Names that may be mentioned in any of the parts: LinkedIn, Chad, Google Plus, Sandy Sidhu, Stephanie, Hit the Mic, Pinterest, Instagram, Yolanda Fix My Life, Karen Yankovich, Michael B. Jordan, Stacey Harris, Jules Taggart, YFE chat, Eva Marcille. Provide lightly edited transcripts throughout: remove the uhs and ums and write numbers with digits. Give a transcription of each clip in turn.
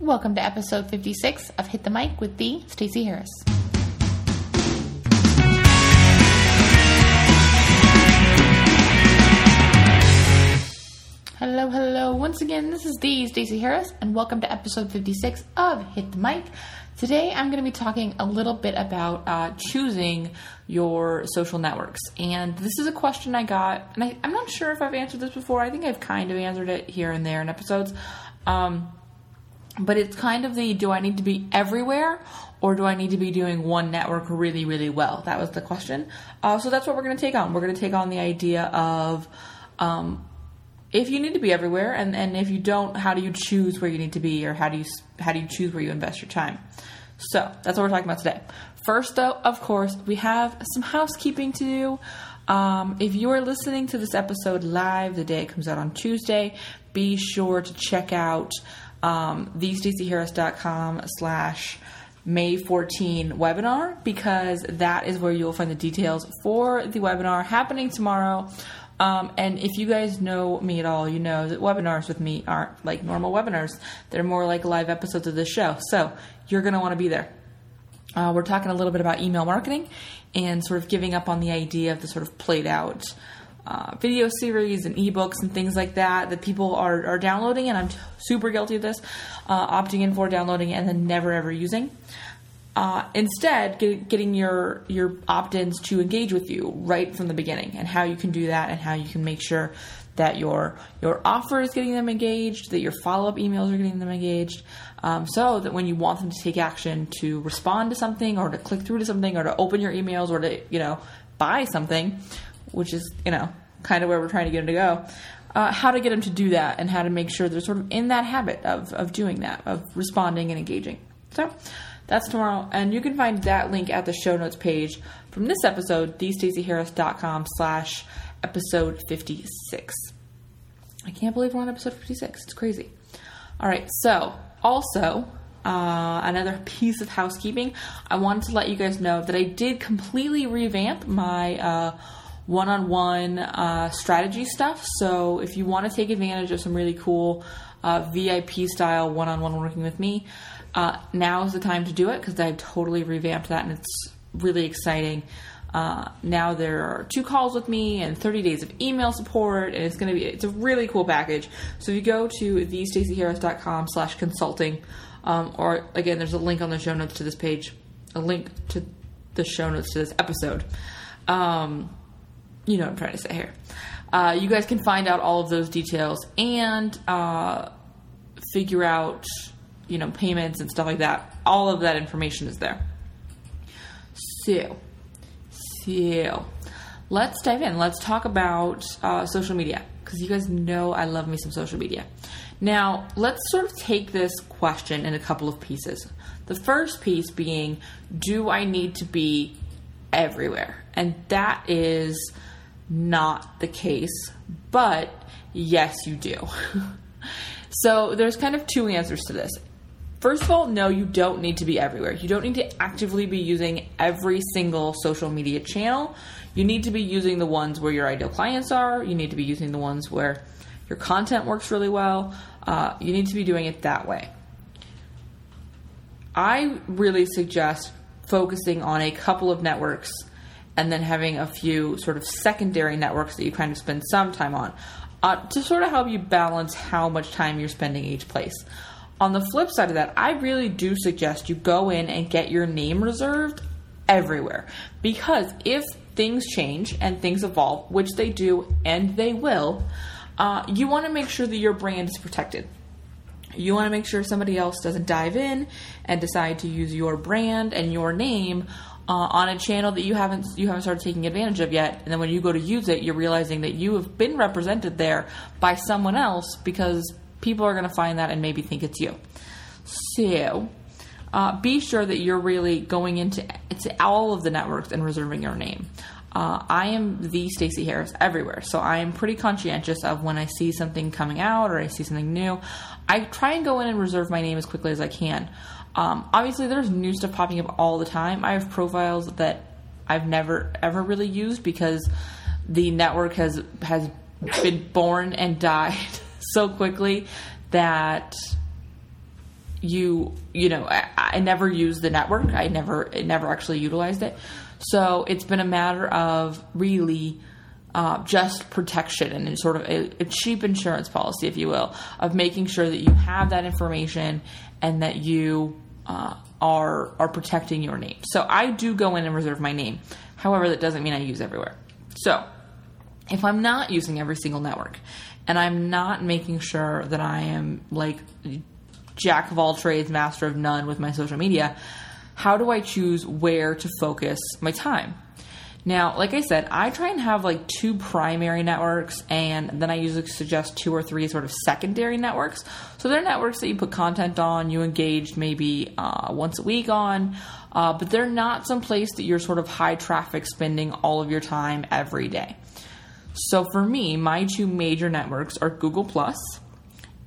Welcome to episode 56 of Hit the Mic with the Stacey Harris. Hello, hello. Once again, this is the Stacey Harris, and welcome to episode 56 of Hit the Mic. Today, I'm going to be talking a little bit about choosing your social networks. And this is a question I got, and I'm not sure if I've answered this before. I think I've kind of answered it here and there in episodes. But it's kind of the, do I need to be everywhere or do I need to be doing one network really, really well? That was the question. So that's what we're going to take on. We're going to take on the idea of if you need to be everywhere, and if you don't, how do you choose where you need to be, or how do you choose where you invest your time? So that's what we're talking about today. First, though, of course, we have some housekeeping to do. If you are listening to this episode live the day it comes out on Tuesday, be sure to check out thestaceyharris.com/May14 webinar, because that is where you'll find the details for the webinar happening tomorrow. And if you guys know me at all, you know that webinars with me aren't like normal webinars. They're more like live episodes of this show. So you're going to want to be there. We're talking a little bit about email marketing and sort of giving up on the idea of the sort of played out video series and ebooks and things like that people are downloading, and I'm super guilty of this, opting in for downloading and then never ever using. Instead, getting your opt-ins to engage with you right from the beginning, and how you can do that, and how you can make sure that your offer is getting them engaged, that your follow-up emails are getting them engaged, so that when you want them to take action, to respond to something, or to click through to something, or to open your emails, or to buy something, which is, kind of where we're trying to get them to go, how to get them to do that and how to make sure they're sort of in that habit of doing that, of responding and engaging. So that's tomorrow. And you can find that link at the show notes page from this episode, thestaceyharris.com/episode56. I can't believe we're on episode 56. It's crazy. All right. So also, another piece of housekeeping. I wanted to let you guys know that I did completely revamp my, one-on-one strategy stuff. So if you want to take advantage of some really cool VIP style one-on-one working with me, now is the time to do it, because I've totally revamped that and it's really exciting. Now there are 2 calls with me and 30 days of email support, and it's a really cool package. So if you go to thestaceyharris.com/consulting, or again, there's a link on the show notes to this page, a link to the show notes to this episode. You know what I'm trying to say here. You guys can find out all of those details and figure out, payments and stuff like that. All of that information is there. So let's dive in. Let's talk about social media, because you guys know I love me some social media. Now, let's sort of take this question in a couple of pieces. The first piece being, do I need to be everywhere? And that is not the case, but yes, you do. So there's kind of 2 answers to this. First of all, no, you don't need to be everywhere. You don't need to actively be using every single social media channel. You need to be using the ones where your ideal clients are. You need to be using the ones where your content works really well. You need to be doing it that way. I really suggest focusing on a couple of networks and then having a few sort of secondary networks that you kind of spend some time on, to sort of help you balance how much time you're spending each place. On the flip side of that, I really do suggest you go in and get your name reserved everywhere, because if things change and things evolve, which they do and they will, you want to make sure that your brand is protected. You want to make sure somebody else doesn't dive in and decide to use your brand and your name on a channel that you haven't started taking advantage of yet, and then when you go to use it, you're realizing that you have been represented there by someone else, because people are going to find that and maybe think it's you. So be sure that you're really going into all of the networks and reserving your name. I am the Stacey Harris everywhere, so I am pretty conscientious of when I see something coming out or I see something new, I try and go in and reserve my name as quickly as I can. Obviously there's new stuff popping up all the time. I have profiles that I've never ever really used because the network has been born and died so quickly that I never used the network. I never actually utilized it. So it's been a matter of really just protection and sort of a cheap insurance policy, if you will, of making sure that you have that information and that you are protecting your name. So I do go in and reserve my name. However, that doesn't mean I use everywhere. So if I'm not using every single network and I'm not making sure that I am like jack of all trades, master of none with my social media, how do I choose where to focus my time? Now, like I said, I try and have like two primary networks, and then I usually suggest two or three sort of secondary networks. So they're networks that you put content on, you engage maybe once a week on, but they're not some place that you're sort of high traffic spending all of your time every day. So for me, my two major networks are Google Plus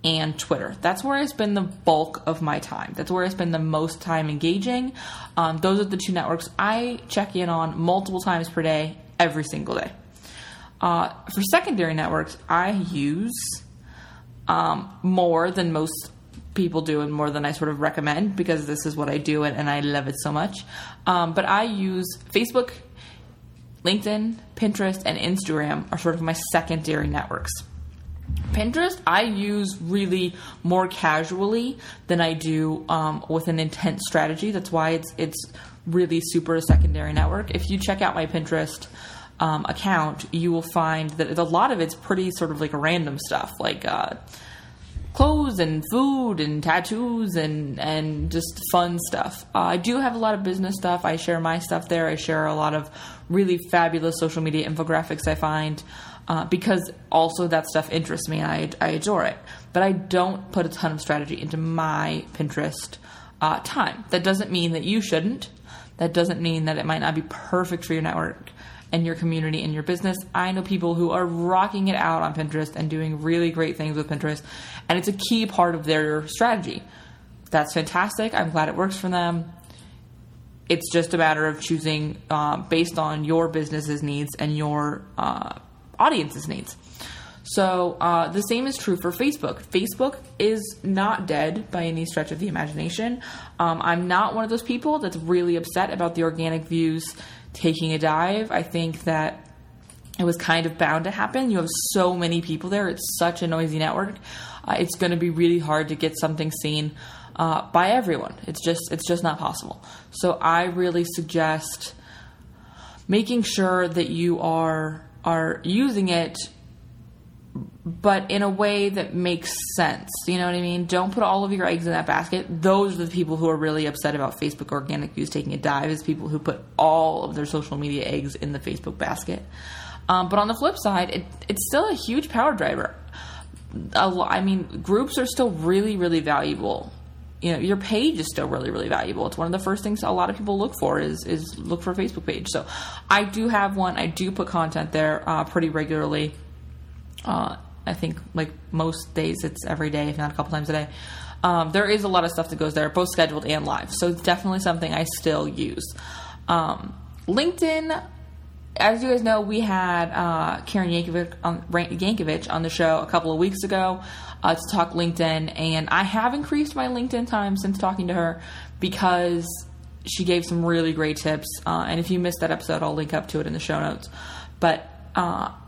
and Twitter. That's where I spend the bulk of my time. That's where I spend the most time engaging. Those are the two networks I check in on multiple times per day, every single day. For secondary networks, I use more than most people do and more than I sort of recommend, because this is what I do and I love it so much. But I use Facebook, LinkedIn, Pinterest, and Instagram are sort of my secondary networks. Pinterest I use really more casually than I do with an intent strategy. That's why it's really super secondary network. If you check out my Pinterest account, you will find that a lot of it's pretty sort of like random stuff, like clothes and food and tattoos and just fun stuff. I do have a lot of business stuff. I share my stuff there. I share a lot of really fabulous social media infographics I find, because also that stuff interests me and I adore it. But I don't put a ton of strategy into my Pinterest time. That doesn't mean that you shouldn't. That doesn't mean that it might not be perfect for your network and your community and your business. I know people who are rocking it out on Pinterest and doing really great things with Pinterest, and it's a key part of their strategy. That's fantastic. I'm glad it works for them. It's just a matter of choosing based on your business's needs and your audience's needs. So the same is true for Facebook. Facebook is not dead by any stretch of the imagination. I'm not one of those people that's really upset about the organic views taking a dive. I think that it was kind of bound to happen. You have so many people there. It's such a noisy network. It's going to be really hard to get something seen by everyone. It's just not possible. So I really suggest making sure that you are using it, but in a way that makes sense. You know what I mean? Don't put all of your eggs in that basket. Those are the people who are really upset about Facebook organic views taking a dive, is people who put all of their social media eggs in the Facebook basket. But on the flip side, it's still a huge power driver. Groups are still really, really valuable. You know, your page is still really, really valuable. It's one of the first things a lot of people look for is look for a Facebook page. So I do have one. I do put content there pretty regularly. I think like most days it's every day, if not a couple times a day. There is a lot of stuff that goes there, both scheduled and live. So it's definitely something I still use. LinkedIn, as you guys know, we had Karen Yankovich on the show a couple of weeks ago to talk LinkedIn. And I have increased my LinkedIn time since talking to her because she gave some really great tips. And if you missed that episode, I'll link up to it in the show notes. But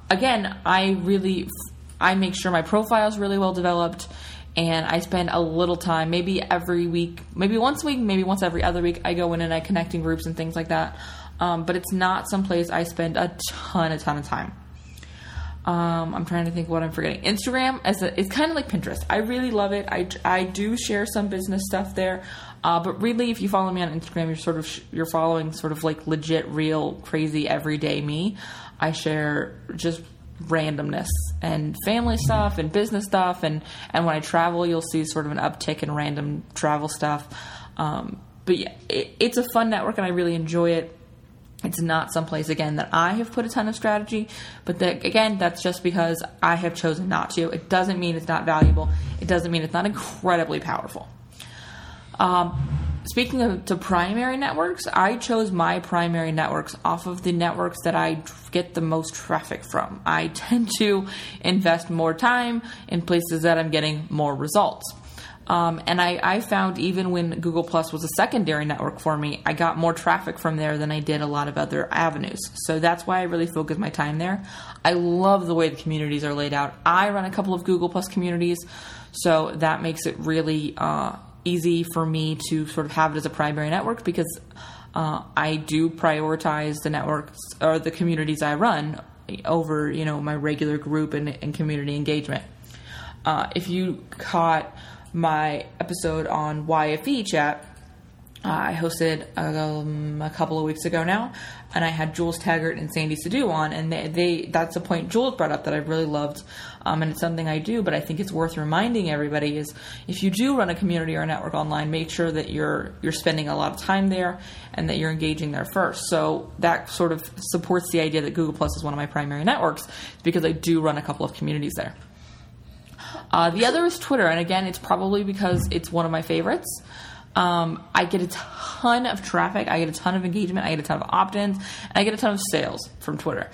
again, I make sure my profile is really well developed, and I spend a little time, maybe every week, maybe once a week, maybe once every other week, I go in and I connect in groups and things like that. But it's not someplace I spend a ton of time. I'm trying to think what I'm forgetting. Instagram, it's kind of like Pinterest. I really love it. I do share some business stuff there. But really, if you follow me on Instagram, you're following sort of like legit, real, crazy, everyday me. I share just randomness and family stuff and business stuff. And when I travel, you'll see sort of an uptick in random travel stuff. But yeah, it's a fun network and I really enjoy it. It's not someplace, again, that I have put a ton of strategy, but that's just because I have chosen not to. It doesn't mean it's not valuable. It doesn't mean it's not incredibly powerful. Speaking of to primary networks, I chose my primary networks off of the networks that I get the most traffic from. I tend to invest more time in places that I'm getting more results. And I found even when Google Plus was a secondary network for me, I got more traffic from there than I did a lot of other avenues. So that's why I really focus my time there. I love the way the communities are laid out. I run a couple of Google Plus communities, so that makes it really easy for me to sort of have it as a primary network, because I do prioritize the networks or the communities I run over, you know, my regular group and community engagement. If you caught my episode on YFE chat, I hosted a couple of weeks ago now, and I had Jules Taggart and Sandy Sidhu on, and that's a point Jules brought up that I really loved, and it's something I do, but I think it's worth reminding everybody is if you do run a community or a network online, make sure that you're spending a lot of time there and that you're engaging there first. So that sort of supports the idea that Google Plus is one of my primary networks, because I do run a couple of communities there. The other is Twitter, and again, it's probably because it's one of my favorites. I get a ton of traffic, I get a ton of engagement, I get a ton of opt-ins, and I get a ton of sales from Twitter.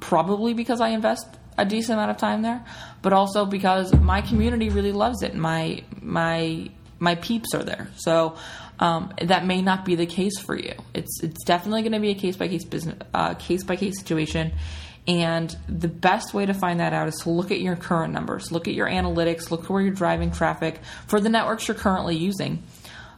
Probably because I invest a decent amount of time there, but also because my community really loves it. My peeps are there, so that may not be the case for you. It's definitely going to be a case by case situation. And the best way to find that out is to look at your current numbers, look at your analytics, look where you're driving traffic for the networks you're currently using.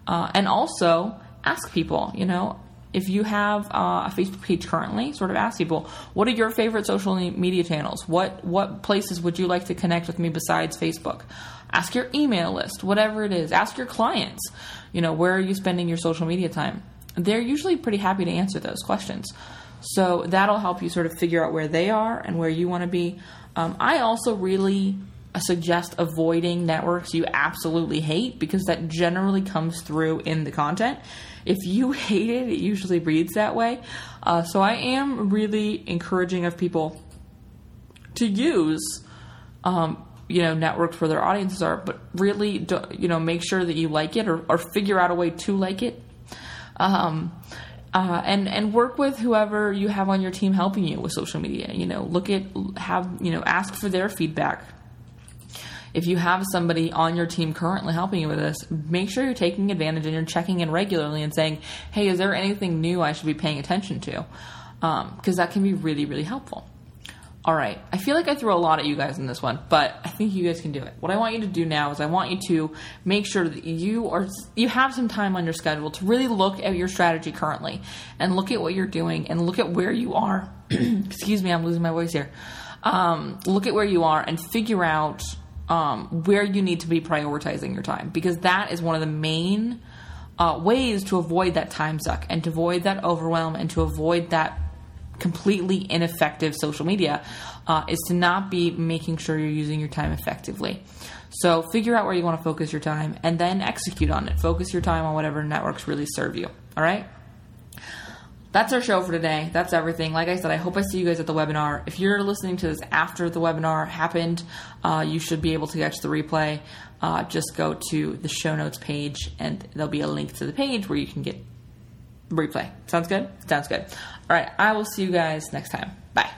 And also ask people, you know, if you have a Facebook page currently, sort of ask people, what are your favorite social media channels? What places would you like to connect with me besides Facebook? Ask your email list, whatever it is. Ask your clients, you know, where are you spending your social media time? They're usually pretty happy to answer those questions. So that'll help you sort of figure out where they are and where you want to be. I also really suggest avoiding networks you absolutely hate, because that generally comes through in the content. If you hate it, it usually reads that way. So I am really encouraging of people to use, you know, networks where their audiences are, but really, you know, make sure that you like it or figure out a way to like it. And work with whoever you have on your team helping you with social media. You know, ask for their feedback. If you have somebody on your team currently helping you with this, make sure you're taking advantage and you're checking in regularly and saying, hey, is there anything new I should be paying attention to? Because that can be really, really helpful. All right. I feel like I threw a lot at you guys in this one, but I think you guys can do it. What I want you to do now is I want you to make sure that you have some time on your schedule to really look at your strategy currently and look at what you're doing and look at where you are. Excuse me, I'm losing my voice here. Look at where you are and figure out where you need to be prioritizing your time, because that is one of the main ways to avoid that time suck and to avoid that overwhelm and to avoid that completely ineffective social media is to not be making sure you're using your time effectively. So figure out where you want to focus your time and then execute on it. Focus your time on whatever networks really serve you. All right. That's our show for today. That's everything. Like I said, I hope I see you guys at the webinar. If you're listening to this after the webinar happened, you should be able to catch the replay. Just go to the show notes page and there'll be a link to the page where you can get replay. Sounds good? Sounds good. All right. I will see you guys next time. Bye.